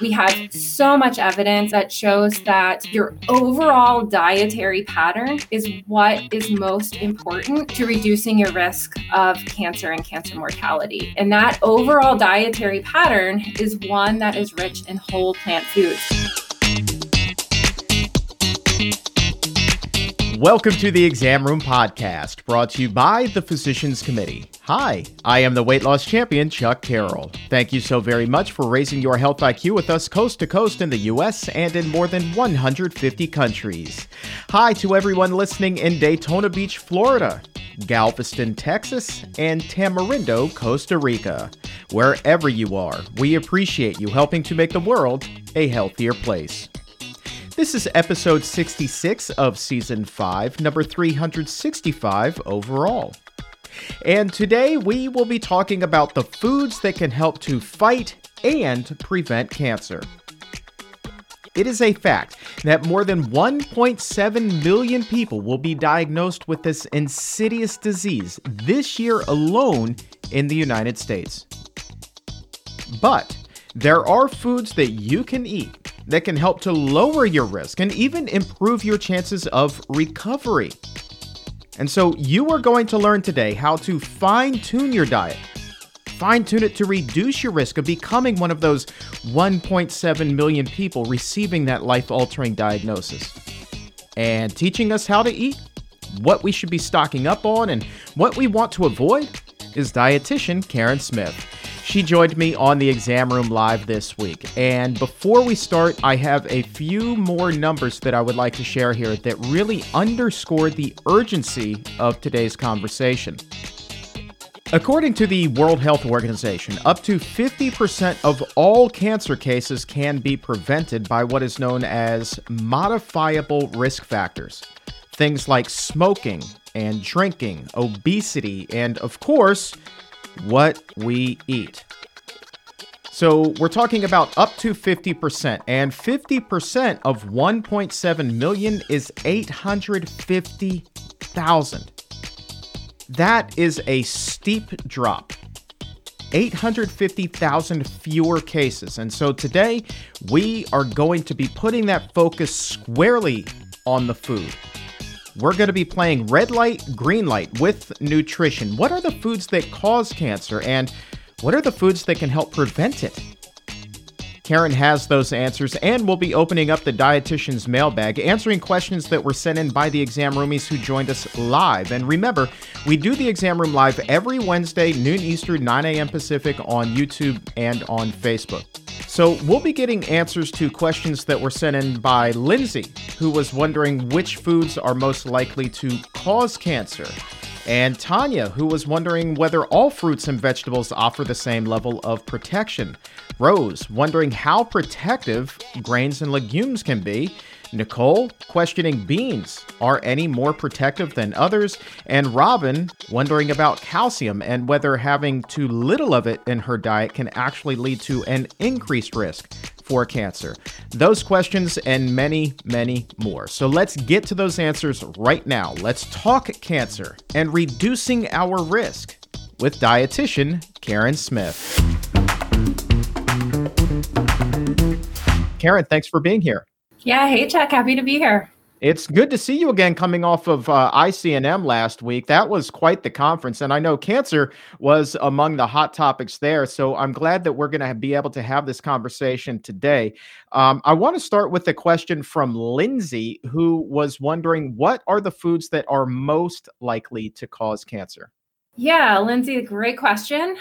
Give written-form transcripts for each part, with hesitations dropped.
We have so much evidence that shows that your overall dietary pattern is what is most important to reducing your risk of cancer and cancer mortality. And that overall dietary pattern is one that is rich in whole plant foods. Welcome to the Exam Room podcast, brought to you by the Physicians Committee. Hi, I am the weight loss champion, Chuck Carroll. Thank you so very much for raising your health IQ with us coast to coast in the U.S. and in more than 150 countries. Hi to everyone listening in Daytona Beach, Florida, Galveston, Texas, and Tamarindo, Costa Rica. Wherever you are, we appreciate you helping to make the world a healthier place. This is episode 66 of season 5, number 365 overall. And today we will be talking about the foods that can help to fight and prevent cancer. It is a fact that more than 1.7 million people will be diagnosed with this insidious disease this year alone in the United States. But there are foods that you can eat that can help to lower your risk and even improve your chances of recovery. And so you are going to learn today how to fine-tune your diet, fine-tune it to reduce your risk of becoming one of those 1.7 million people receiving that life-altering diagnosis, and teaching us how to eat, what we should be stocking up on, and what we want to avoid is dietitian Karen Smith. She joined me on the Exam Room Live this week. And before we start, I have a few more numbers that I would like to share here that really underscore the urgency of today's conversation. According to the World Health Organization, up to 50% of all cancer cases can be prevented by what is known as modifiable risk factors. Things like smoking and drinking, obesity, and of course, what we eat. So we're talking about up to 50%, and 50% of 1.7 million is 850,000. That is a steep drop. 850,000 fewer cases. And so today we are going to be putting that focus squarely on the food. We're going to be playing red light, green light with nutrition. What are the foods that cause cancer, and what are the foods that can help prevent it? Karen has those answers, and we'll be opening up the dietitian's mailbag, answering questions that were sent in by the Exam Roomies who joined us live. And remember, we do the Exam Room Live every Wednesday, noon Eastern, 9 a.m. Pacific on YouTube and on Facebook. So we'll be getting answers to questions that were sent in by Lindsay, who was wondering which foods are most likely to cause cancer, and Tanya, who was wondering whether all fruits and vegetables offer the same level of protection. Rose, wondering how protective grains and legumes can be. Nicole, questioning beans. Are any more protective than others? And Robin, wondering about calcium and whether having too little of it in her diet can actually lead to an increased risk for cancer. Those questions and many, many more. So let's get to those answers right now. Let's talk cancer and reducing our risk with dietitian Karen Smith. Karen, thanks for being here. Yeah, hey Chuck, happy to be here. It's good to see you again coming off of ICNM last week. That was quite the conference, and I know cancer was among the hot topics there, so I'm glad that we're going to be able to have this conversation today. I want to start with a question from Lindsay, who was wondering, what are the foods that are most likely to cause cancer? Yeah, Lindsay, great question.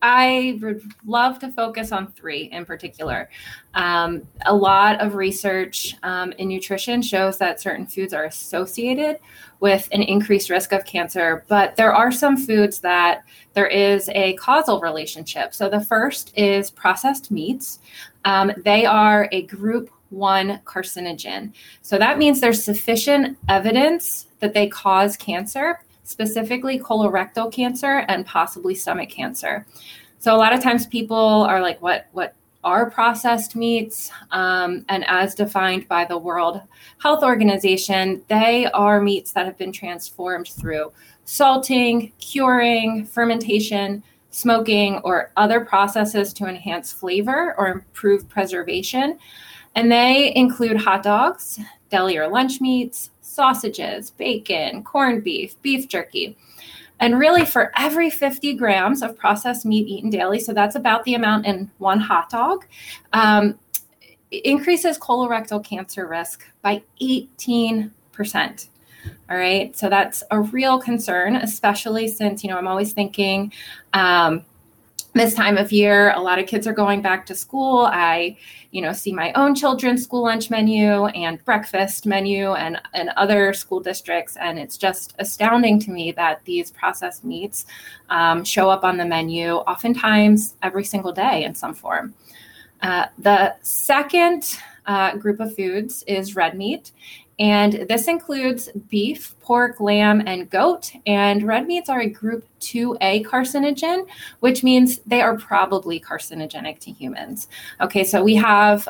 I would love to focus on three in particular. A lot of research in nutrition shows that certain foods are associated with an increased risk of cancer, but there are some foods that there is a causal relationship. So the first is processed meats. They are a group 1 carcinogen. So that means there's sufficient evidence that they cause cancer, specifically colorectal cancer and possibly stomach cancer. So a lot of times people are like, what are processed meats? And as defined by the World Health Organization, they are meats that have been transformed through salting, curing, fermentation, smoking or other processes to enhance flavor or improve preservation. And they include hot dogs, deli or lunch meats, sausages, bacon, corned beef, beef jerky. And really for every 50 grams of processed meat eaten daily, so that's about the amount in one hot dog, increases colorectal cancer risk by 18%. All right. So that's a real concern, especially since, you know, I'm always thinking this time of year, a lot of kids are going back to school. I, you know, see my own children's school lunch menu and breakfast menu and other school districts. And it's just astounding to me that these processed meats show up on the menu oftentimes every single day in some form. The second group of foods is red meat. And this includes beef, pork, lamb, and goat. And red meats are a group 2A carcinogen, which means they are probably carcinogenic to humans. Okay, so we have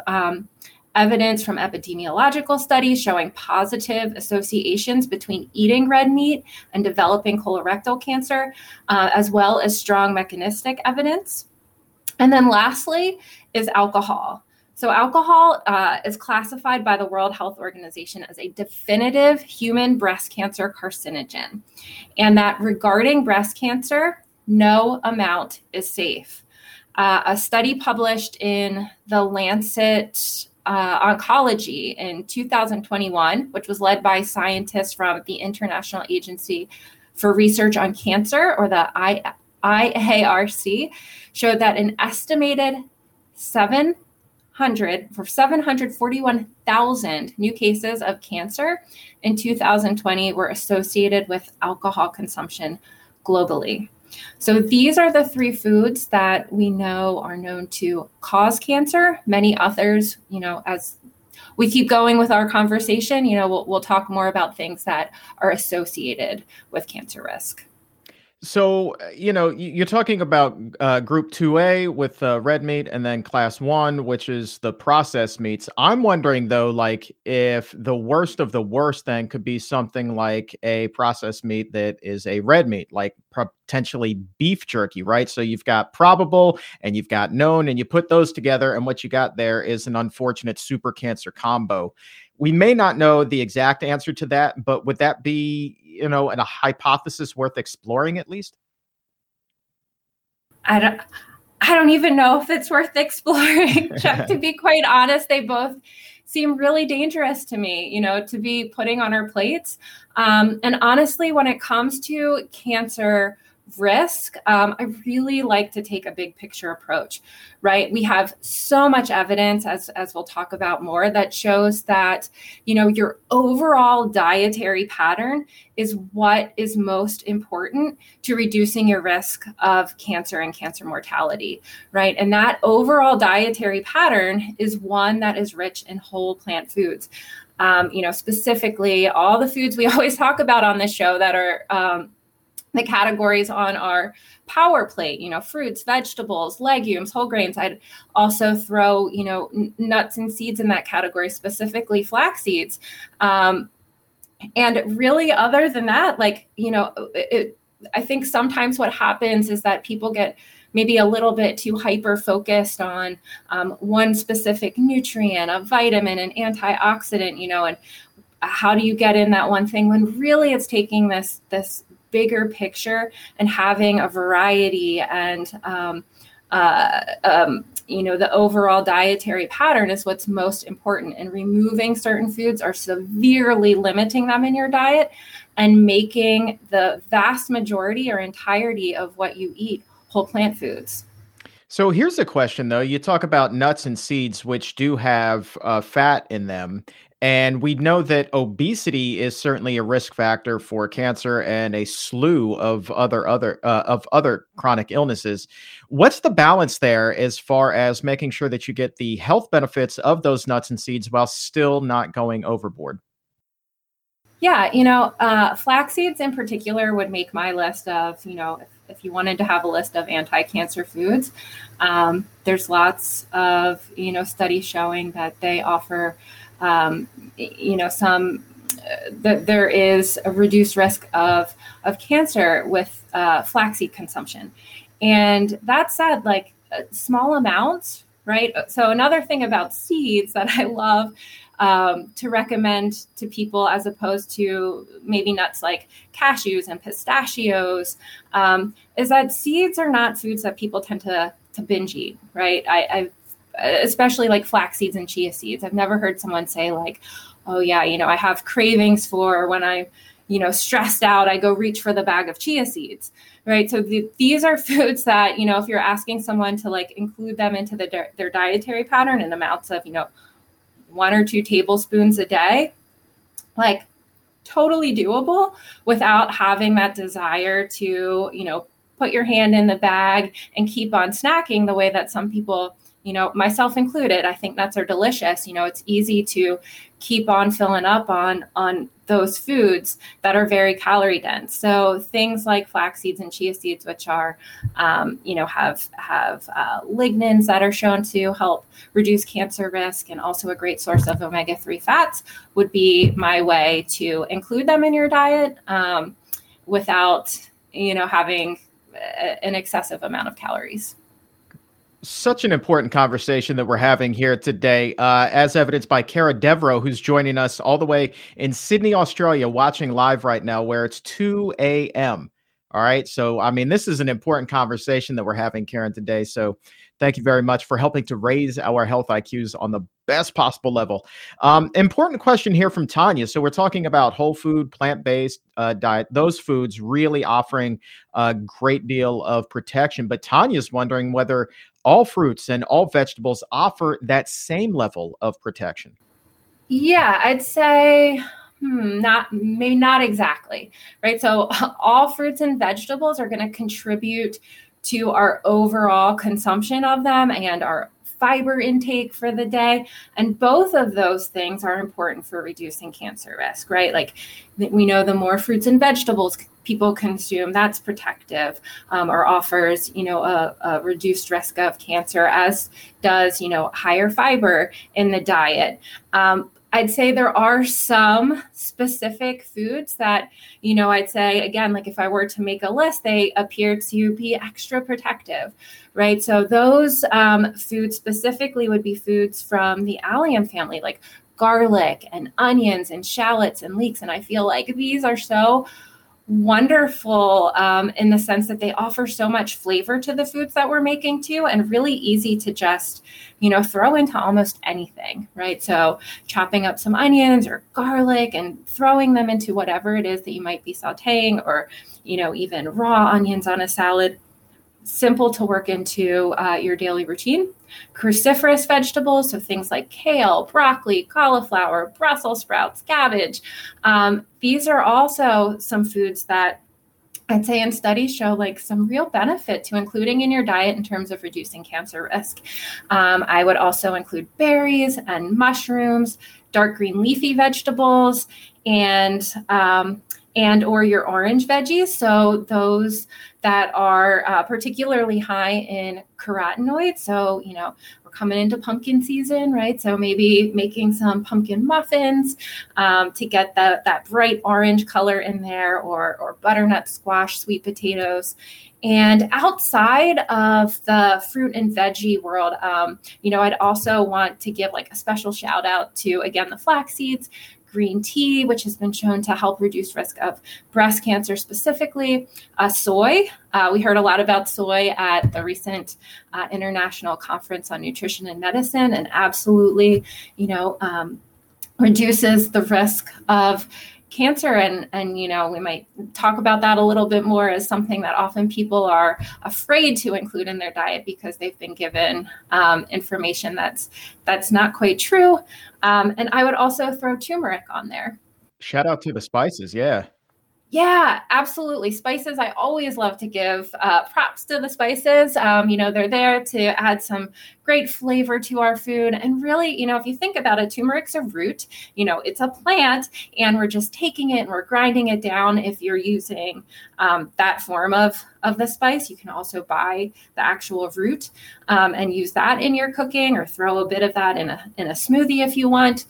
evidence from epidemiological studies showing positive associations between eating red meat and developing colorectal cancer, as well as strong mechanistic evidence. And then lastly is alcohol. So alcohol is classified by the World Health Organization as a definitive human breast cancer carcinogen, and that regarding breast cancer, no amount is safe. A study published in the Lancet Oncology in 2021, which was led by scientists from the International Agency for Research on Cancer, or the IARC, showed that an estimated 741,000 new cases of cancer in 2020 were associated with alcohol consumption globally. So these are the three foods that we know are known to cause cancer. Many others, you know, as we keep going with our conversation, you know, we'll talk more about things that are associated with cancer risk. So, you know, you're talking about group 2A with red meat and then class 1, which is the processed meats. I'm wondering, though, like if the worst of the worst then could be something like a processed meat that is a red meat, like potentially beef jerky, right? So you've got probable and you've got known and you put those together. And what you got there is an unfortunate super cancer combo. We may not know the exact answer to that, but would that be, you know, a hypothesis worth exploring at least? I don't even know if it's worth exploring, Chuck, to be quite honest. They both seem really dangerous to me, you know, to be putting on our plates. And honestly, when it comes to cancer risk, I really like to take a big picture approach, right? We have so much evidence, as we'll talk about more, that shows that, you know, your overall dietary pattern is what is most important to reducing your risk of cancer and cancer mortality, right? And that overall dietary pattern is one that is rich in whole plant foods. You know, specifically all the foods we always talk about on this show that are, the categories on our power plate, you know, fruits, vegetables, legumes, whole grains. I'd also throw, you know, nuts and seeds in that category, specifically flax seeds. And really, other than that, like, you know, I think sometimes what happens is that people get maybe a little bit too hyper-focused on one specific nutrient, a vitamin, an antioxidant, you know, and how do you get in that one thing when really it's taking this bigger picture and having a variety and, you know, the overall dietary pattern is what's most important, and removing certain foods or severely limiting them in your diet and making the vast majority or entirety of what you eat whole plant foods. So here's a question though. You talk about nuts and seeds, which do have fat in them. And we know that obesity is certainly a risk factor for cancer and a slew of other chronic illnesses. What's the balance there as far as making sure that you get the health benefits of those nuts and seeds while still not going overboard? Yeah, you know, flax seeds in particular would make my list of, you know, if you wanted to have a list of anti-cancer foods, there's lots of, you know, studies showing that they offer you know, some that there is a reduced risk of cancer with flaxseed consumption. And that said, like a small amount, right? So another thing about seeds that I love to recommend to people as opposed to maybe nuts like cashews and pistachios is that seeds are not foods that people tend to binge eat, right? Especially like flax seeds and chia seeds. I've never heard someone say like, oh yeah, you know, I have cravings for when I'm, you know, stressed out, I go reach for the bag of chia seeds, right? So these are foods that, you know, if you're asking someone to like include them into their dietary pattern in amounts of, you know, 1 or 2 tablespoons a day, like totally doable without having that desire to, you know, put your hand in the bag and keep on snacking the way that some people, you know, myself included, I think nuts are delicious. You know, it's easy to keep on filling up on those foods that are very calorie dense. So things like flax seeds and chia seeds, which are, you know, have lignans that are shown to help reduce cancer risk and also a great source of omega-3 fats, would be my way to include them in your diet without, you know, having an excessive amount of calories. Such an important conversation that we're having here today, as evidenced by Kara Devereaux, who's joining us all the way in Sydney, Australia, watching live right now where it's 2 a.m. All right. So, I mean, this is an important conversation that we're having, Karen, today. So thank you very much for helping to raise our health IQs on the best possible level. Important question here from Tanya. So we're talking about whole food, plant-based diet, those foods really offering a great deal of protection. But Tanya's wondering whether all fruits and all vegetables offer that same level of protection. Yeah, I'd say not exactly, right? So all fruits and vegetables are going to contribute to our overall consumption of them and our fiber intake for the day. And both of those things are important for reducing cancer risk, right? Like we know the more fruits and vegetables people consume, that's protective or offers, you know, a reduced risk of cancer, as does, you know, higher fiber in the diet. I'd say there are some specific foods that, you know, I'd say, again, like if I were to make a list, they appear to be extra protective, right? So those foods specifically would be foods from the allium family, like garlic and onions and shallots and leeks. And I feel like these are so wonderful in the sense that they offer so much flavor to the foods that we're making too, and really easy to just, you know, throw into almost anything, right? So chopping up some onions or garlic and throwing them into whatever it is that you might be sauteing, or, you know, even raw onions on a salad, simple to work into your daily routine. Cruciferous vegetables, so things like kale, broccoli, cauliflower, Brussels sprouts, cabbage. These are also some foods that I'd say in studies show like some real benefit to including in your diet in terms of reducing cancer risk. I would also include berries and mushrooms, dark green leafy vegetables, and or your orange veggies. So those that are particularly high in carotenoids. So, you know, we're coming into pumpkin season, right? So maybe making some pumpkin muffins to get that bright orange color in there, or butternut squash, sweet potatoes. And outside of the fruit and veggie world, you know, I'd also want to give like a special shout out to, again, the flax seeds, green tea, which has been shown to help reduce risk of breast cancer specifically, soy. We heard a lot about soy at the recent International Conference on Nutrition and Medicine, and absolutely, you know, reduces the risk of cancer. And, you know, we might talk about that a little bit more as something that often people are afraid to include in their diet because they've been given information that's not quite true. And I would also throw turmeric on there. Shout out to the spices. Yeah. Yeah, absolutely. Spices. I always love to give props to the spices. You know, they're there to add some great flavor to our food. And really, you know, if you think about it, turmeric's a root, you know, it's a plant, and we're just taking it and we're grinding it down. If you're using that form of the spice, you can also buy the actual root and use that in your cooking, or throw a bit of that in a smoothie if you want.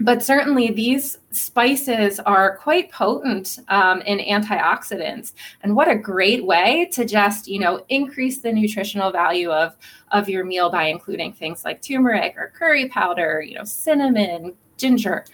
But certainly these spices are quite potent in antioxidants. And what a great way to just, you know, increase the nutritional value of your meal by including things like turmeric or curry powder, you know, cinnamon, ginger.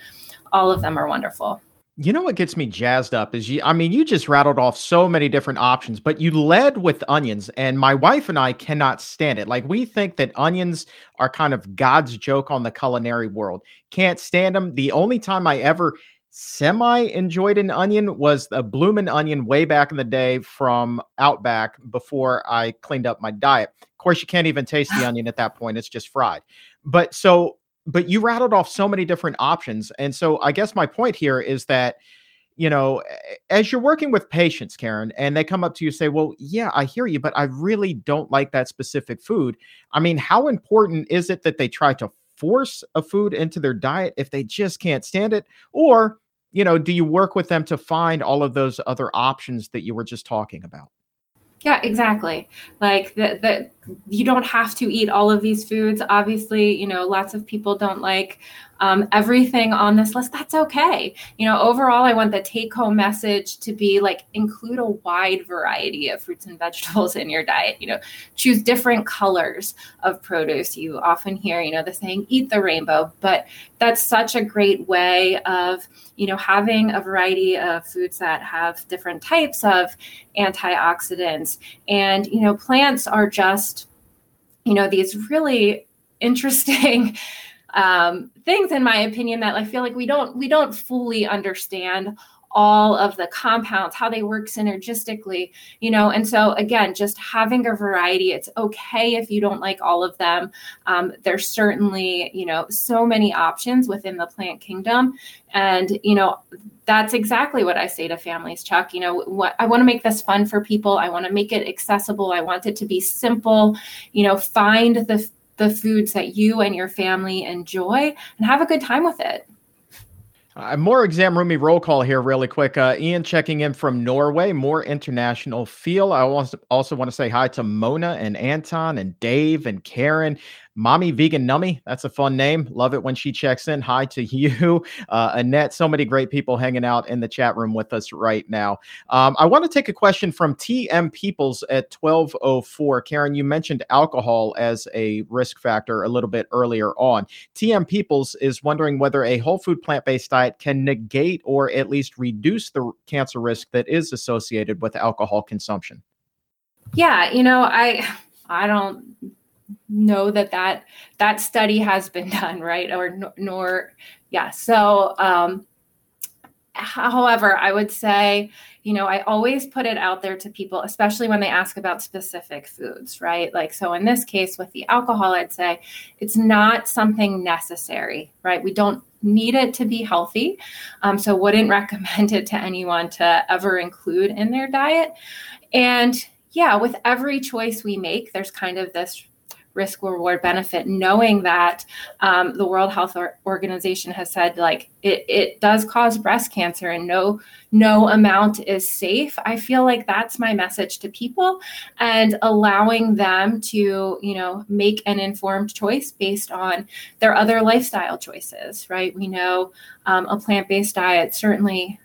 All of them are wonderful. You know what gets me jazzed up is, you just rattled off so many different options, but you led with onions, and my wife and I cannot stand it. Like, we think that onions are kind of God's joke on the culinary world. Can't stand them. The only time I ever semi-enjoyed an onion was a bloomin' onion way back in the day from Outback before I cleaned up my diet. Of course, you can't even taste the onion at that point. It's just fried. But you rattled off so many different options. And so I guess my point here is that, you know, as you're working with patients, Karen, and they come up to you and say, well, yeah, I hear you, but I really don't like that specific food. I mean, how important is it that they try to force a food into their diet if they just can't stand it? Or, you know, do you work with them to find all of those other options that you were just talking about? Yeah, exactly. Like you don't have to eat all of these foods. Obviously, you know, lots of people don't like everything on this list. That's okay. You know, overall, I want the take-home message to be like, include a wide variety of fruits and vegetables in your diet. You know, choose different colors of produce. You often hear, you know, the saying, eat the rainbow, but that's such a great way of, you know, having a variety of foods that have different types of antioxidants. And, you know, plants are just, you know, these really interesting things, in my opinion, that I feel like we don't fully understand all of the compounds, how they work synergistically, you know. And so again, just having a variety. It's okay if you don't like all of them. There's certainly, you know, so many options within the plant kingdom. And, you know, that's exactly what I say to families, Chuck. You know, what I want to make this fun for people. I want to make it accessible. I want it to be simple. You know, find the foods that you and your family enjoy and have a good time with it. More exam roomy roll call here really quick. Ian checking in from Norway, more international feel. I also want to say hi to Mona and Anton and Dave and Karen. Mommy Vegan Nummy, that's a fun name. Love it when she checks in. Hi to you, Annette. So many great people hanging out in the chat room with us right now. I want to take a question from TM Peoples at 1204. Karen, you mentioned alcohol as a risk factor a little bit earlier on. TM Peoples is wondering whether a whole food plant-based diet can negate or at least reduce the cancer risk that is associated with alcohol consumption. Yeah, you know, I don't know that study has been done, right? So, however, I would say, you know, I always put it out there to people, especially when they ask about specific foods, right? Like, so in this case with the alcohol, I'd say it's not something necessary, right? We don't need it to be healthy. So wouldn't recommend it to anyone to ever include in their diet. And yeah, with every choice we make, there's kind of this risk, reward, benefit, knowing that the World Health Organization has said, like, it does cause breast cancer and no amount is safe. I feel like that's my message to people, and allowing them to, you know, make an informed choice based on their other lifestyle choices, right? We know a plant-based diet certainly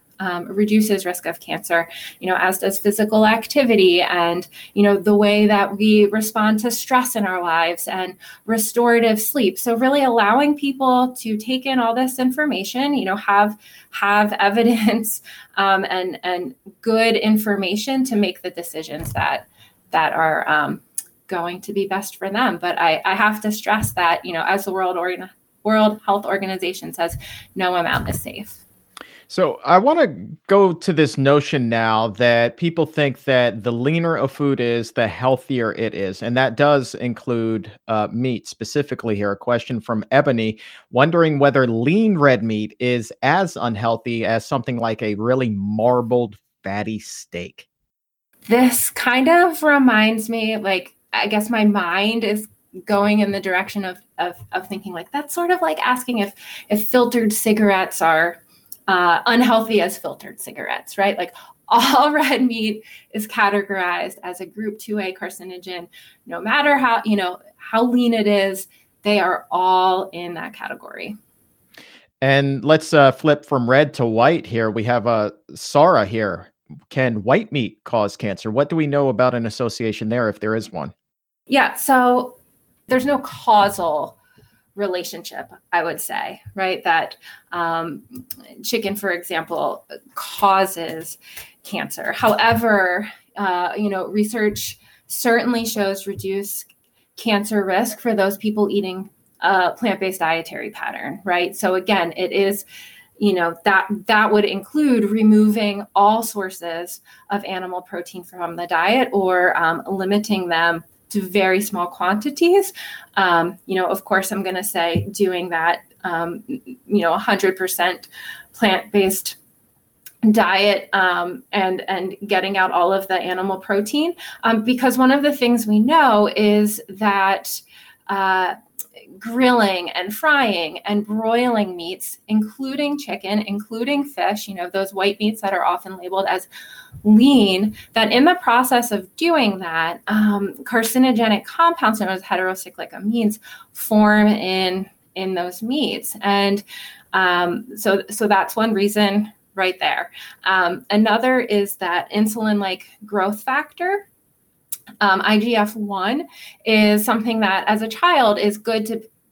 reduces risk of cancer, you know, as does physical activity and, you know, the way that we respond to stress in our lives and restorative sleep. So really allowing people to take in all this information, you know, have evidence and good information to make the decisions that are going to be best for them. But I have to stress that, you know, as the World Health Organization says, no amount is safe. So I want to go to this notion now that people think that the leaner a food is, the healthier it is. And that does include meat specifically here. A question from Ebony wondering whether lean red meat is as unhealthy as something like a really marbled fatty steak. This kind of reminds me, like, I guess my mind is going in the direction of thinking like that's sort of like asking if filtered cigarettes are unhealthy as filtered cigarettes, right? Like all red meat is categorized as a group 2A carcinogen, no matter how, you know, how lean it is, they are all in that category. And let's flip from red to white here. We have Sarah here. Can white meat cause cancer? What do we know about an association there, if there is one? Yeah, so there's no causal relationship, I would say, right? That chicken, for example, causes cancer. However, research certainly shows reduced cancer risk for those people eating a plant-based dietary pattern, right? So again, it is, that would include removing all sources of animal protein from the diet or limiting them to very small quantities. Of course, I'm going to say doing that, 100% plant-based diet and getting out all of the animal protein. Because one of the things we know is that grilling and frying and broiling meats, including chicken, including fish, those white meats that are often labeled as lean, that in the process of doing that, carcinogenic compounds known as heterocyclic amines form in those meats. And so that's one reason right there. Another is that insulin-like growth factor, IGF-1, is something that as a child is good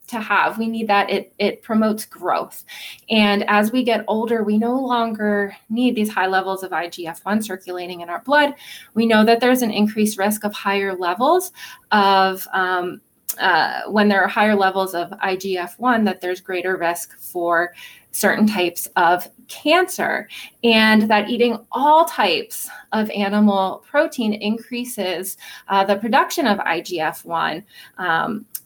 to have. We need that. It promotes growth. And as we get older, we no longer need these high levels of IGF-1 circulating in our blood. We know that there's an increased risk of higher levels of when there are higher levels of IGF-1, that there's greater risk for certain types of cancer, and that eating all types of animal protein increases the production of IGF-1.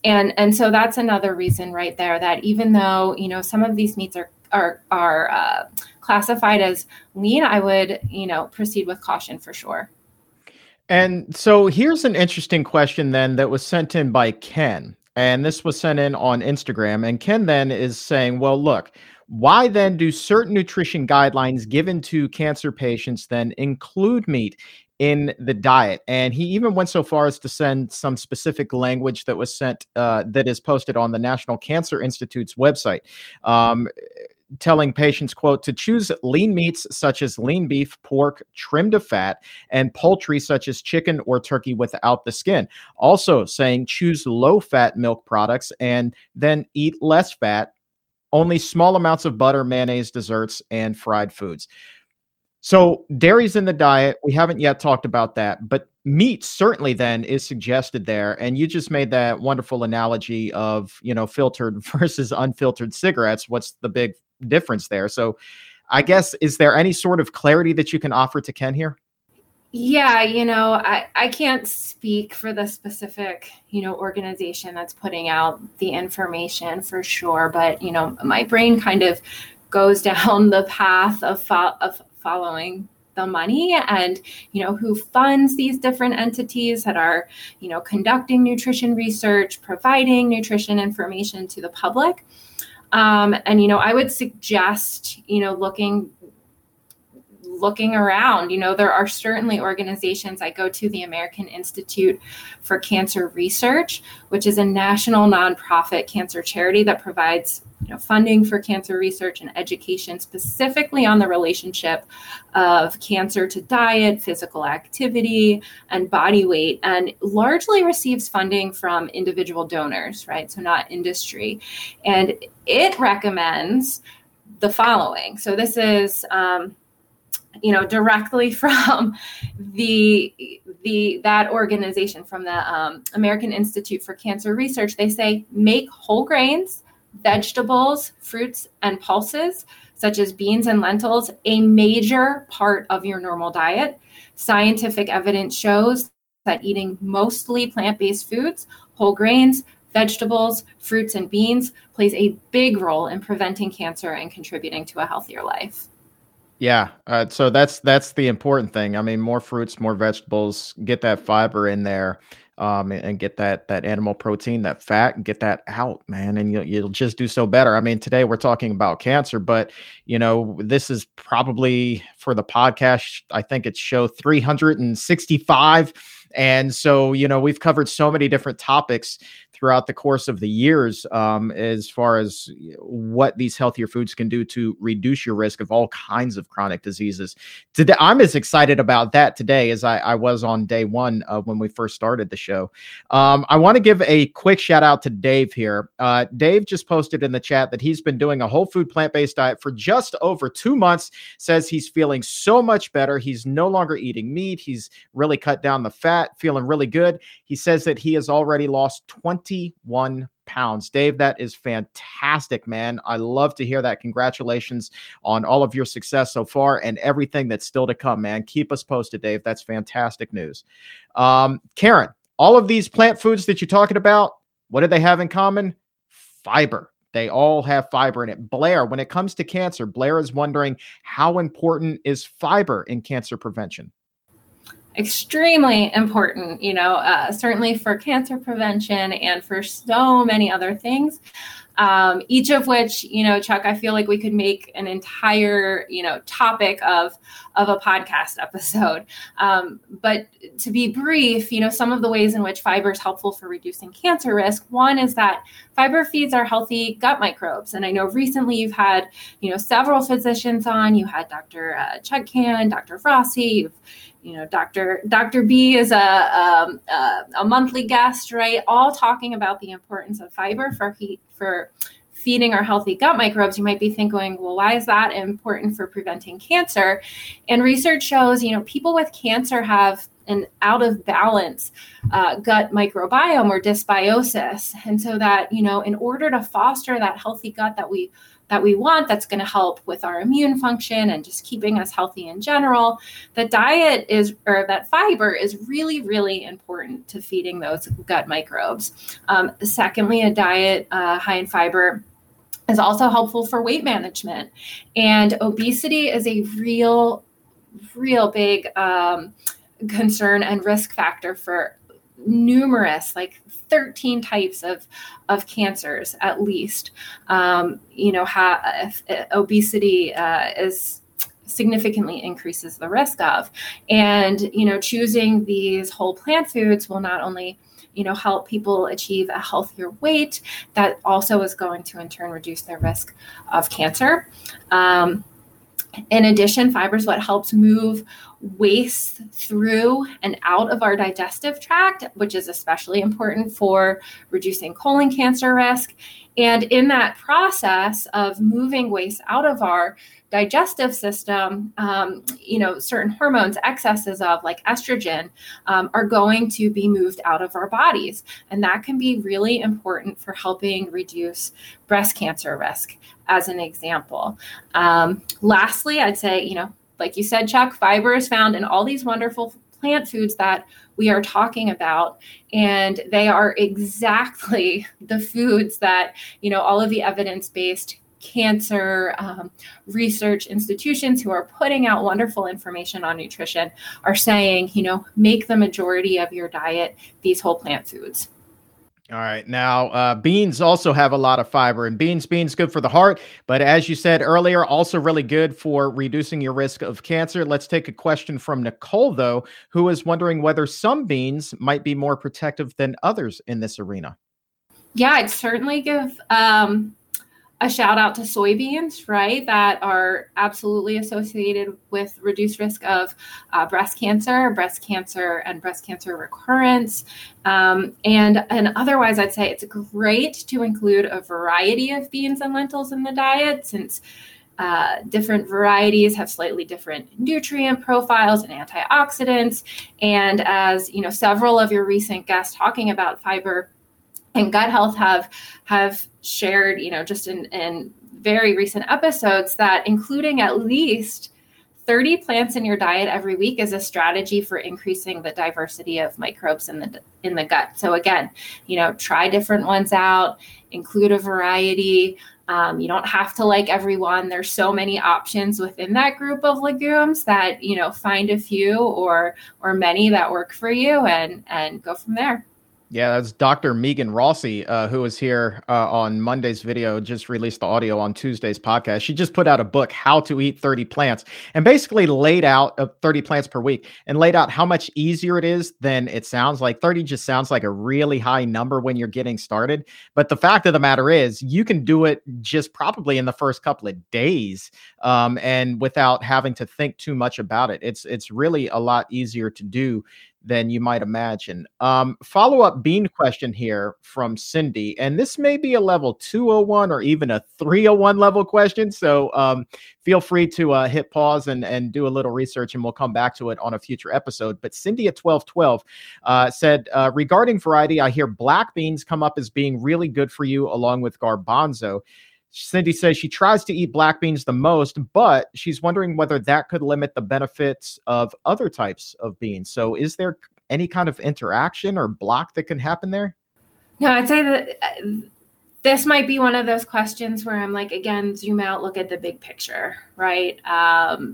And so that's another reason right there, that even though, some of these meats are classified as lean, I would, proceed with caution for sure. And so here's an interesting question then that was sent in by Ken, and this was sent in on Instagram. And Ken then is saying, well, look, why then do certain nutrition guidelines given to cancer patients then include meat in the diet? And he even went so far as to send some specific language that was sent, that is posted on the National Cancer Institute's website, telling patients, quote, to choose lean meats such as lean beef, pork, trimmed of fat, and poultry such as chicken or turkey without the skin. Also saying choose low-fat milk products and then eat less fat, only small amounts of butter, mayonnaise, desserts, and fried foods. So dairy's in the diet. We haven't yet talked about that, but meat certainly then is suggested there. And you just made that wonderful analogy of, filtered versus unfiltered cigarettes. What's the big difference there? So I guess, is there any sort of clarity that you can offer to Ken here? Yeah, I can't speak for the specific, organization that's putting out the information for sure. But, my brain kind of goes down the path of following the money and, who funds these different entities that are, conducting nutrition research, providing nutrition information to the public. I would suggest, looking around, there are certainly organizations. I go to the American Institute for Cancer Research, which is a national nonprofit cancer charity that provides funding for cancer research and education specifically on the relationship of cancer to diet, physical activity, and body weight, and largely receives funding from individual donors, right? So not industry. And it recommends the following. So this is, directly from that organization, from the American Institute for Cancer Research. They say make whole grains, vegetables, fruits, and pulses, such as beans and lentils, a major part of your normal diet. Scientific evidence shows that eating mostly plant-based foods, whole grains, vegetables, fruits, and beans plays a big role in preventing cancer and contributing to a healthier life. Yeah. So that's the important thing. I mean, more fruits, more vegetables, get that fiber in there, and get that animal protein, that fat, and get that out, man. And you'll just do so better. I mean, today we're talking about cancer, but this is probably, for the podcast, I think it's show 365. And so, we've covered so many different topics throughout the course of the years as far as what these healthier foods can do to reduce your risk of all kinds of chronic diseases. Today, I'm as excited about that today as I was on day one when we first started the show. I want to give a quick shout out to Dave here. Dave just posted in the chat that he's been doing a whole food plant-based diet for just over 2 months, says he's feeling so much better. He's no longer eating meat. He's really cut down the fat, feeling really good. He says that he has already lost 21 pounds. Dave, that is fantastic, man. I love to hear that. Congratulations on all of your success so far and everything that's still to come, man. Keep us posted, Dave. That's fantastic news. Karen, all of these plant foods that you're talking about, what do they have in common? Fiber. They all have fiber in it. Blair, when it comes to cancer, Blair is wondering, how important is fiber in cancer prevention? Extremely important, certainly for cancer prevention and for so many other things, each of which, Chuck, I feel like we could make an entire, topic of a podcast episode. But to be brief, some of the ways in which fiber is helpful for reducing cancer risk. One is that fiber feeds our healthy gut microbes. And I know recently you've had, several physicians on. You had Dr. Chuck Carroll, Dr. Rossi, Dr. B is a monthly guest, right? All talking about the importance of fiber for feeding our healthy gut microbes. You might be thinking, well, why is that important for preventing cancer? And research shows, people with cancer have an out of balance gut microbiome or dysbiosis. And so that, in order to foster that healthy gut that we want, that's going to help with our immune function and just keeping us healthy in general, that fiber is really, really important to feeding those gut microbes. Secondly, a diet high in fiber is also helpful for weight management. And obesity is a real, real big concern and risk factor for numerous, 13 types of cancers, at least. Obesity is significantly increases the risk of. And, choosing these whole plant foods will not only help people achieve a healthier weight, that also is going to in turn reduce their risk of cancer. In addition, fiber is what helps move waste through and out of our digestive tract, which is especially important for reducing colon cancer risk. And in that process of moving waste out of our digestive system, certain hormones, excesses of estrogen, are going to be moved out of our bodies. And that can be really important for helping reduce breast cancer risk, as an example. Lastly, I'd say, like you said, Chuck, fiber is found in all these wonderful plant foods that we are talking about, and they are exactly the foods that, all of the evidence-based cancer research institutions who are putting out wonderful information on nutrition are saying, make the majority of your diet these whole plant foods. All right. Now, beans also have a lot of fiber, and beans good for the heart. But as you said earlier, also really good for reducing your risk of cancer. Let's take a question from Nicole, though, who is wondering whether some beans might be more protective than others in this arena. Yeah, I'd certainly give a shout out to soybeans, right, that are absolutely associated with reduced risk of breast cancer and breast cancer recurrence. And otherwise, I'd say it's great to include a variety of beans and lentils in the diet, since different varieties have slightly different nutrient profiles and antioxidants. And as, several of your recent guests talking about fiber and gut health have shared, just in very recent episodes, that including at least 30 plants in your diet every week is a strategy for increasing the diversity of microbes in the gut. So again, try different ones out, include a variety. You don't have to like everyone. There's so many options within that group of legumes that, find a few or many that work for you and go from there. Yeah, that's Dr. Megan Rossi, who was here on Monday's video, just released the audio on Tuesday's podcast. She just put out a book, How to Eat 30 Plants, and basically laid out 30 plants per week and laid out how much easier it is than it sounds like. 30 just sounds like a really high number when you're getting started. But the fact of the matter is you can do it just probably in the first couple of days and without having to think too much about it. It's really a lot easier to do than you might imagine. Follow-up bean question here from Cindy, and this may be a level 201 or even a 301 level question, so feel free to hit pause and do a little research, and we'll come back to it on a future episode. But Cindy at 1212 said, regarding variety, I hear black beans come up as being really good for you along with garbanzo. Cindy says she tries to eat black beans the most, but she's wondering whether that could limit the benefits of other types of beans. So is there any kind of interaction or block that can happen there? No, I'd say that this might be one of those questions where I'm like, again, zoom out, look at the big picture, right? I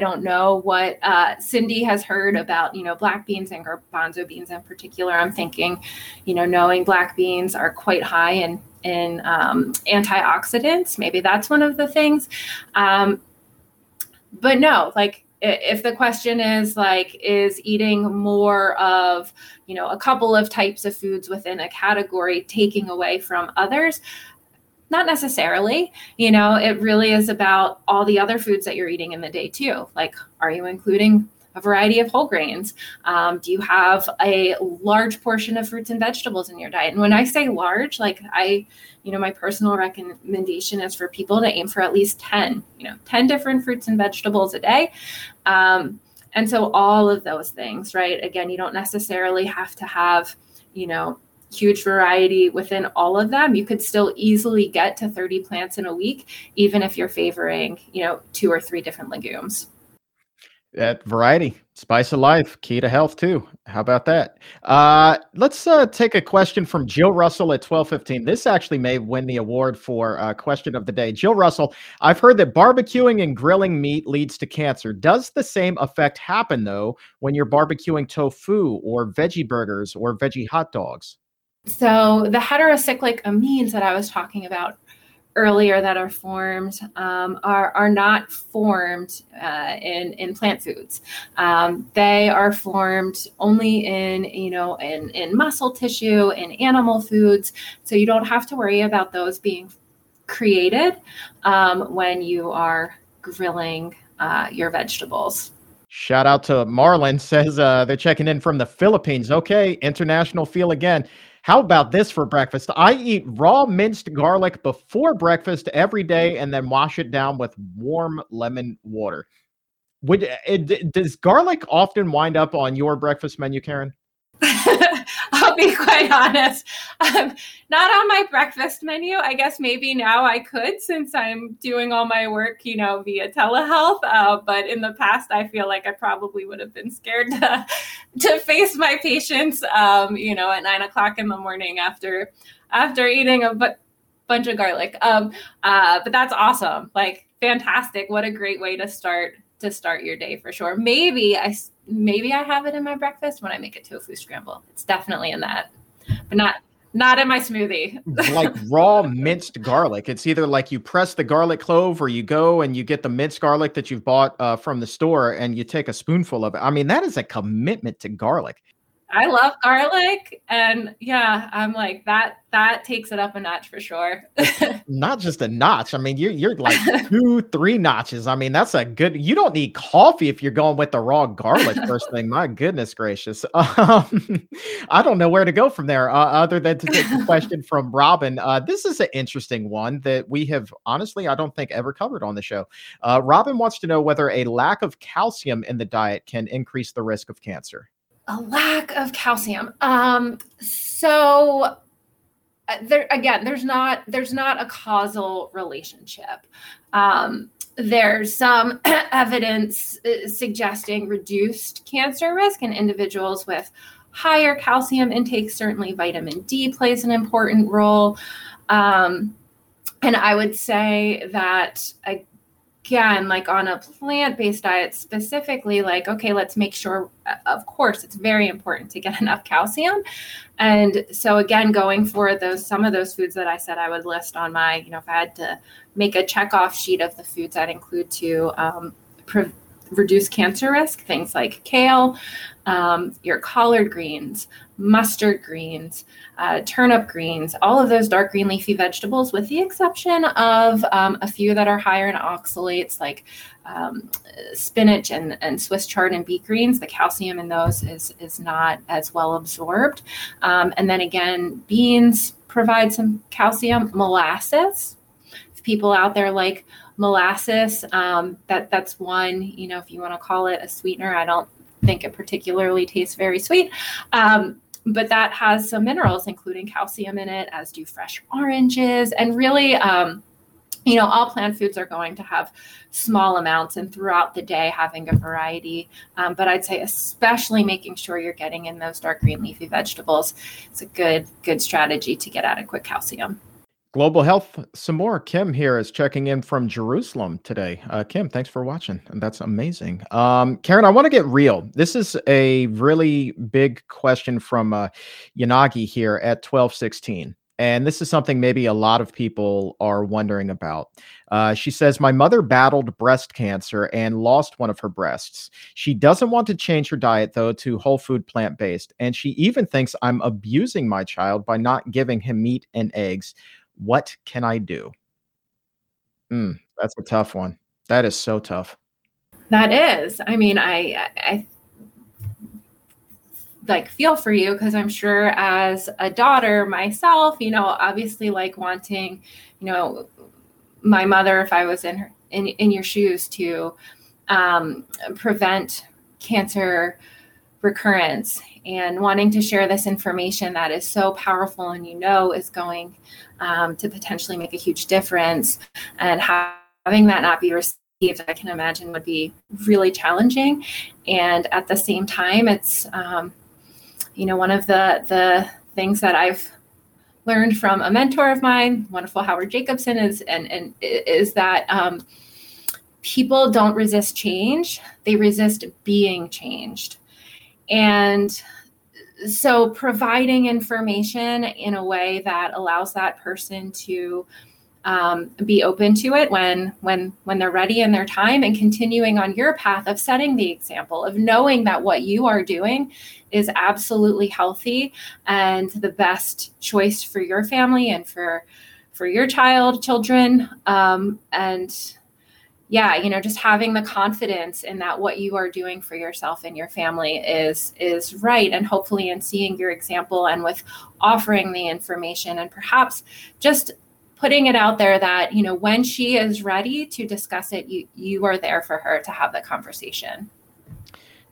don't know what Cindy has heard about, black beans and garbanzo beans in particular. I'm thinking, knowing black beans are quite high in antioxidants. Maybe that's one of the things. But no, like if the question is like, is eating more of, a couple of types of foods within a category taking away from others? Not necessarily, it really is about all the other foods that you're eating in the day too. Like, are you including a variety of whole grains? Do you have a large portion of fruits and vegetables in your diet? And when I say large, like my personal recommendation is for people to aim for at least 10 different fruits and vegetables a day. And so all of those things, right? Again, you don't necessarily have to have, huge variety within all of them. You could still easily get to 30 plants in a week, even if you're favoring, 2 or 3 different legumes. That variety, spice of life, key to health too. How about that? Let's take a question from Jill Russell at 12:15. This actually may win the award for question of the day. Jill Russell, I've heard that barbecuing and grilling meat leads to cancer. Does the same effect happen though when you're barbecuing tofu or veggie burgers or veggie hot dogs? So the heterocyclic amines that I was talking about earlier that are formed are not formed in plant foods. They are formed only in muscle tissue, in animal foods. So you don't have to worry about those being created when you are grilling your vegetables. Shout out to Marlon, says they're checking in from the Philippines. Okay, international feel again. How about this for breakfast? I eat raw minced garlic before breakfast every day and then wash it down with warm lemon water. Does garlic often wind up on your breakfast menu, Karen? I'll be quite honest. Not on my breakfast menu. I guess maybe now I could, since I'm doing all my work, via telehealth. But in the past, I feel like I probably would have been scared to face my patients, at 9:00 in the morning after eating a bunch of garlic. But that's awesome. Like, fantastic. What a great way to start your day for sure. Maybe I have it in my breakfast when I make a tofu scramble. It's definitely in that, but not in my smoothie. Like raw minced garlic. It's either like you press the garlic clove or you go and you get the minced garlic that you've bought from the store and you take a spoonful of it. I mean, that is a commitment to garlic. I love garlic, and yeah, I'm like that takes it up a notch for sure. Not just a notch. I mean, you're like 2-3 notches. I mean, that's a good, you don't need coffee if you're going with the raw garlic first thing. My goodness gracious. I don't know where to go from there other than to take the question from Robin. This is an interesting one that we have honestly, I don't think ever covered on the show. Robin wants to know whether a lack of calcium in the diet can increase the risk of cancer. A lack of calcium. So there, again, there's not a causal relationship. There's some evidence suggesting reduced cancer risk in individuals with higher calcium intake. Certainly vitamin D plays an important role. And I would say that again, like on a plant-based diet specifically, like, okay, let's make sure, of course, it's very important to get enough calcium. And so again, going for those, some of those foods that I said I would list on my, you know, if I had to make a checkoff sheet of the foods I'd include to reduce cancer risk, things like kale, your collard greens, mustard greens, turnip greens, all of those dark green leafy vegetables, with the exception of a few that are higher in oxalates, like spinach and Swiss chard and beet greens. The calcium in those is not as well absorbed. And then again, beans provide some calcium. Molasses, if people out there like molasses, that's one, you know, if you want to call it a sweetener, I don't think it particularly tastes very sweet. But that has some minerals, including calcium in it, as do fresh oranges. And really, you know, all plant foods are going to have small amounts, and throughout the day having a variety. But I'd say especially making sure you're getting in those dark green leafy vegetables. It's a good strategy to get adequate calcium. Global Health, some more. Kim here is checking in from Jerusalem today. Kim, thanks for watching. That's amazing. Karen, I want to get real. This is a really big question from Yanagi here at 1216. And this is something maybe a lot of people are wondering about. She says, my mother battled breast cancer and lost one of her breasts. She doesn't want to change her diet, though, to whole food plant-based. And she even thinks I'm abusing my child by not giving him meat and eggs. What can I do? That's a tough one. That is so tough. That is. I mean, I like feel for you, because I'm sure as a daughter myself, you know, obviously like wanting, you know, my mother, if I was in your shoes, to prevent cancer recurrence, and wanting to share this information that is so powerful and, you know, is going to potentially make a huge difference, and having that not be received, I can imagine would be really challenging. And at the same time, it's, you know, one of the things that I've learned from a mentor of mine, wonderful Howard Jacobson, is that people don't resist change. They resist being changed. And so providing information in a way that allows that person to be open to it when they're ready in their time, and continuing on your path of setting the example of knowing that what you are doing is absolutely healthy and the best choice for your family and for your children. And yeah, you know, just having the confidence in that what you are doing for yourself and your family is right. And hopefully in seeing your example and with offering the information, and perhaps just putting it out there that, you know, when she is ready to discuss it, you are there for her to have the conversation.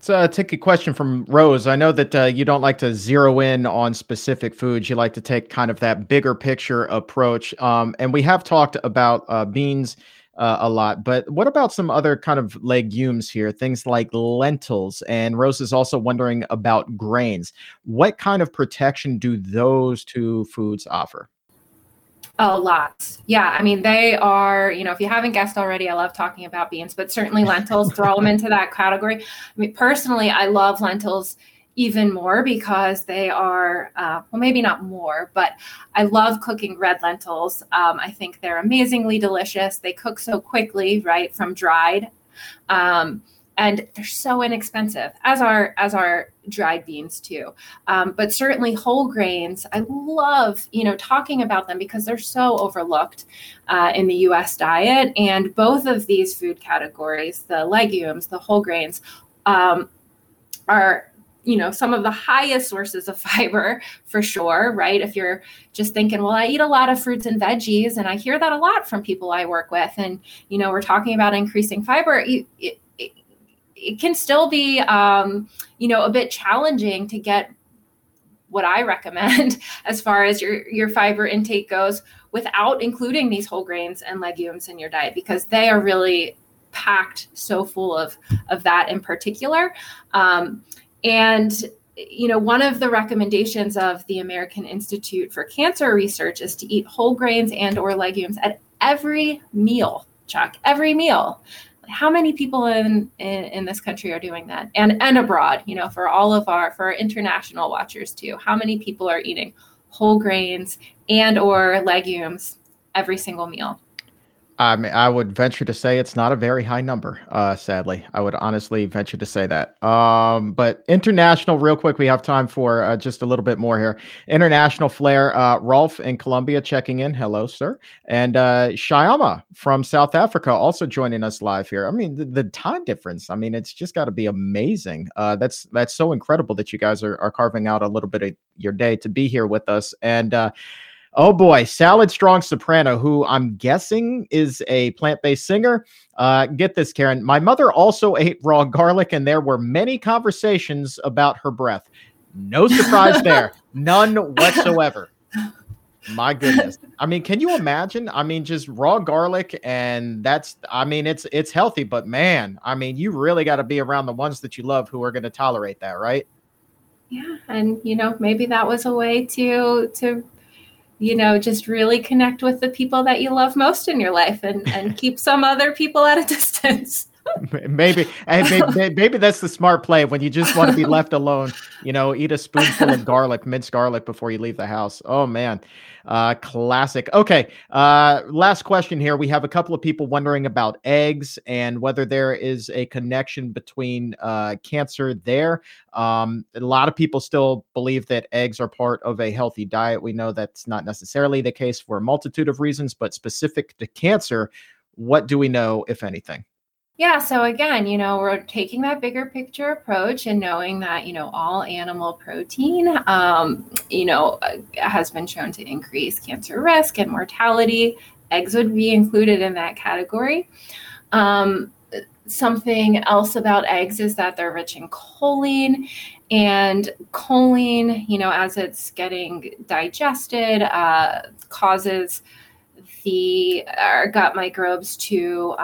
So I'll take a question from Rose. I know that you don't like to zero in on specific foods. You like to take kind of that bigger picture approach. And we have talked about beans a lot, but what about some other kind of legumes here, things like lentils? And Rose is also wondering about grains. What kind of protection do those two foods offer? A lot. Yeah. I mean, they are, you know, if you haven't guessed already, I love talking about beans, but certainly lentils, throw them into that category. I mean, personally, I love lentils even more because they are, well, maybe not more, but I love cooking red lentils. I think they're amazingly delicious. They cook so quickly, right, from dried. And they're so inexpensive, as are dried beans too. But certainly whole grains, I love, you know, talking about them because they're so overlooked in the U.S. diet. And both of these food categories, the legumes, the whole grains, are, you know, some of the highest sources of fiber for sure, right? If you're just thinking, well, I eat a lot of fruits and veggies, and I hear that a lot from people I work with. And, you know, we're talking about increasing fiber. It can still be, you know, a bit challenging to get what I recommend as far as your fiber intake goes without including these whole grains and legumes in your diet, because they are really packed so full of that in particular. And, you know, one of the recommendations of the American Institute for Cancer Research is to eat whole grains and or legumes at every meal. Chuck, every meal. How many people in this country are doing that? And abroad, you know, for all of our, for international watchers too, how many people are eating whole grains and or legumes every single meal? I mean, I would venture to say it's not a very high number, sadly. I would honestly venture to say that. But international, real quick, we have time for just a little bit more here. International flair, Rolf in Colombia checking in. Hello, sir. And Shyama from South Africa also joining us live here. I mean, the time difference, I mean, it's just got to be amazing. That's so incredible that you guys are carving out a little bit of your day to be here with us. And oh boy, Salad Strong Soprano, who I'm guessing is a plant-based singer. Get this, Karen. My mother also ate raw garlic, and there were many conversations about her breath. No surprise there. None whatsoever. My goodness. I mean, can you imagine? I mean, just raw garlic, and that's, I mean, it's healthy, but man, I mean, you really got to be around the ones that you love who are going to tolerate that, right? Yeah, and, you know, maybe that was a way to you know, just really connect with the people that you love most in your life and keep some other people at a distance. Maybe that's the smart play when you just want to be left alone, you know, eat a spoonful of garlic, minced garlic before you leave the house. Oh, man. Classic. Okay. Last question here. We have a couple of people wondering about eggs and whether there is a connection between cancer there. A lot of people still believe that eggs are part of a healthy diet. We know that's not necessarily the case for a multitude of reasons, but specific to cancer, what do we know, if anything? Yeah. So again, you know, we're taking that bigger picture approach and knowing that, you know, all animal protein, you know, has been shown to increase cancer risk and mortality. Eggs would be included in that category. Something else about eggs is that they're rich in choline, and choline, you know, as it's getting digested, causes our gut microbes to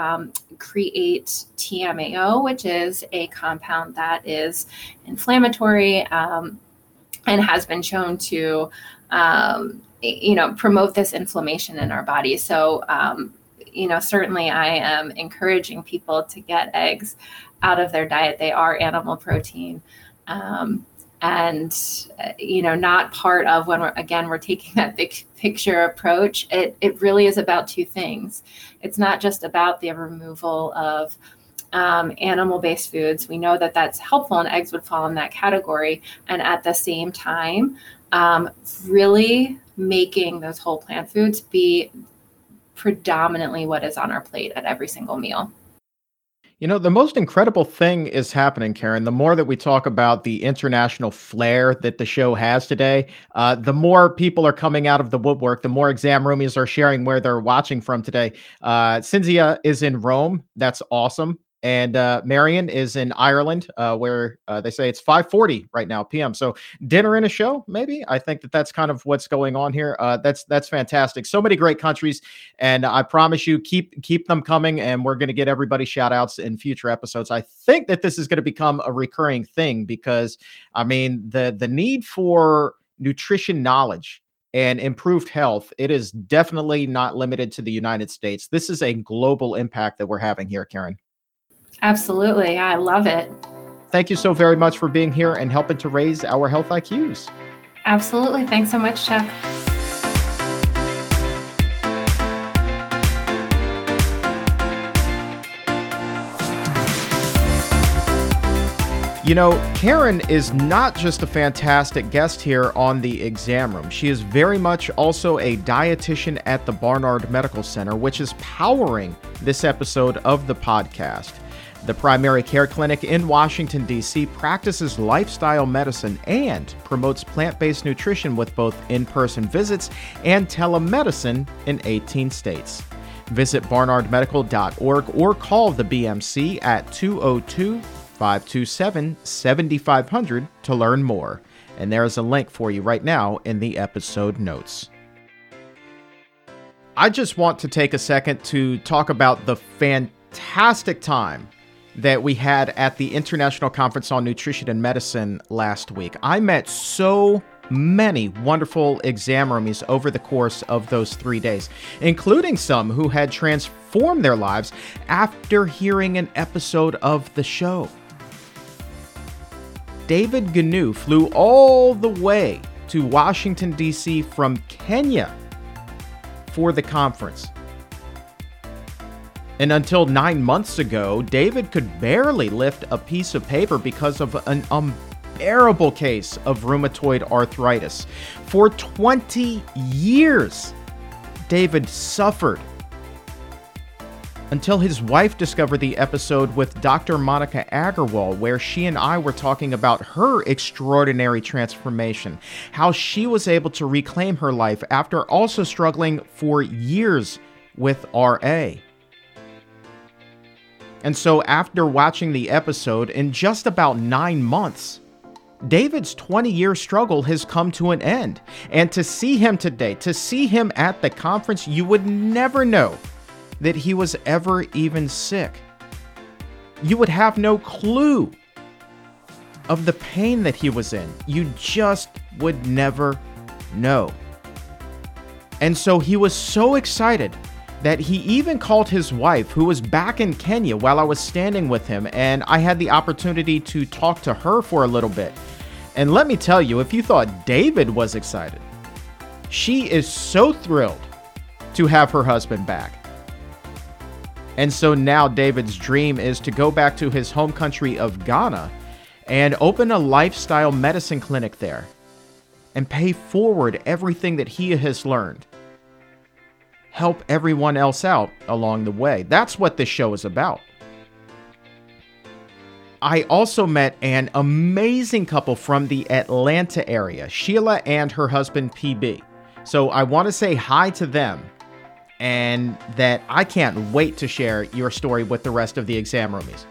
create TMAO, which is a compound that is inflammatory and has been shown to, you know, promote this inflammation in our body. So, you know, certainly I am encouraging people to get eggs out of their diet. They are animal protein. And, you know, not part of when we're taking that big picture approach. It really is about two things. It's not just about the removal of animal-based foods. We know that that's helpful, and eggs would fall in that category. And at the same time, really making those whole plant foods be predominantly what is on our plate at every single meal. You know, the most incredible thing is happening, Karen. The more that we talk about the international flair that the show has today, the more people are coming out of the woodwork, the more exam roomies are sharing where they're watching from today. Cynthia is in Rome. That's awesome. And Marion is in Ireland, where they say it's 5:40 right now p.m. So dinner and a show, maybe. I think that's kind of what's going on here. That's fantastic. So many great countries, and I promise you, keep them coming. And we're going to get everybody shout outs in future episodes. I think that this is going to become a recurring thing because, I mean, the need for nutrition knowledge and improved health, it is definitely not limited to the United States. This is a global impact that we're having here, Karen. Absolutely. I love it. Thank you so very much for being here and helping to raise our health IQs. Absolutely. Thanks so much, Chuck. You know, Karen is not just a fantastic guest here on the Exam Room. She is very much also a dietitian at the Barnard Medical Center, which is powering this episode of the podcast. The primary care clinic in Washington, D.C. practices lifestyle medicine and promotes plant-based nutrition with both in-person visits and telemedicine in 18 states. Visit barnardmedical.org or call the BMC at 202-527-7500 to learn more. And there is a link for you right now in the episode notes. I just want to take a second to talk about the fantastic time that we had at the International Conference on Nutrition and Medicine last week. I met so many wonderful exam roomies over the course of those 3 days, including some who had transformed their lives after hearing an episode of the show. David Gnu flew all the way to Washington, D.C. from Kenya for the conference. And until 9 months ago, David could barely lift a piece of paper because of an unbearable case of rheumatoid arthritis. For 20 years, David suffered until his wife discovered the episode with Dr. Monica Agarwal, where she and I were talking about her extraordinary transformation, how she was able to reclaim her life after also struggling for years with RA. And so after watching the episode, in just about 9 months, David's 20-year struggle has come to an end. And to see him today, to see him at the conference, you would never know that he was ever even sick. You would have no clue of the pain that he was in. You just would never know. And so he was so excited that he even called his wife, who was back in Kenya while I was standing with him, and I had the opportunity to talk to her for a little bit. And let me tell you, if you thought David was excited, she is so thrilled to have her husband back. And so now David's dream is to go back to his home country of Ghana and open a lifestyle medicine clinic there and pay forward everything that he has learned. Help everyone else out along the way. That's what this show is about. I also met an amazing couple from the Atlanta area, Sheila and her husband PB. So I want to say hi to them, and that I can't wait to share your story with the rest of the exam roomies.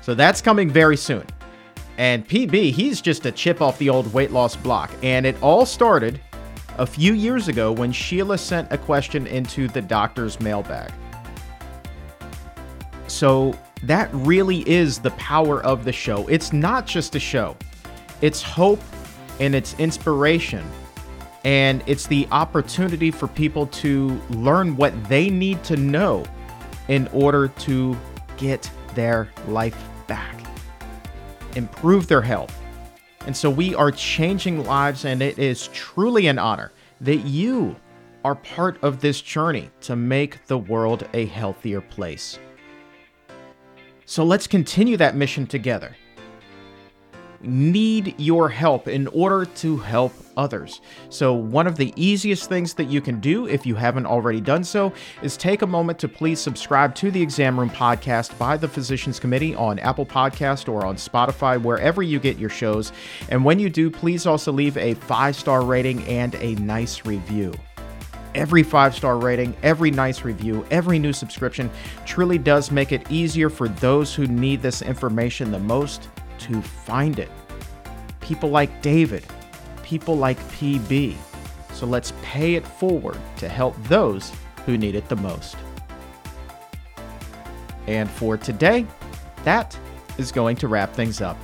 So that's coming very soon. And PB, he's just a chip off the old weight loss block. And it all started a few years ago when Sheila sent a question into the doctor's mailbag. So that really is the power of the show. It's not just a show. It's hope and it's inspiration. And it's the opportunity for people to learn what they need to know in order to get their life back, improve their health. And so we are changing lives, and it is truly an honor that you are part of this journey to make the world a healthier place. So let's continue that mission together. Need your help in order to help others. So one of the easiest things that you can do, if you haven't already done so, is take a moment to please subscribe to the Exam Room podcast by the Physicians Committee on Apple Podcast or on Spotify, wherever you get your shows. And when you do, please also leave a 5-star rating and a nice review. Every 5-star rating, every nice review, every new subscription truly does make it easier for those who need this information the most to find it. People like David, people like PB. So let's pay it forward to help those who need it the most. And for today, that is going to wrap things up.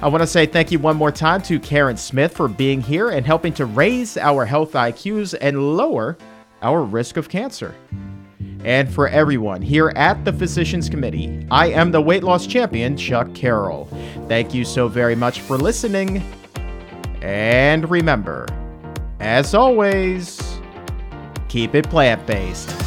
I want to say thank you one more time to Karen Smith for being here and helping to raise our health IQs and lower our risk of cancer. And for everyone here at the Physicians Committee, I am the weight loss champion, Chuck Carroll. Thank you so very much for listening. And remember, as always, keep it plant-based.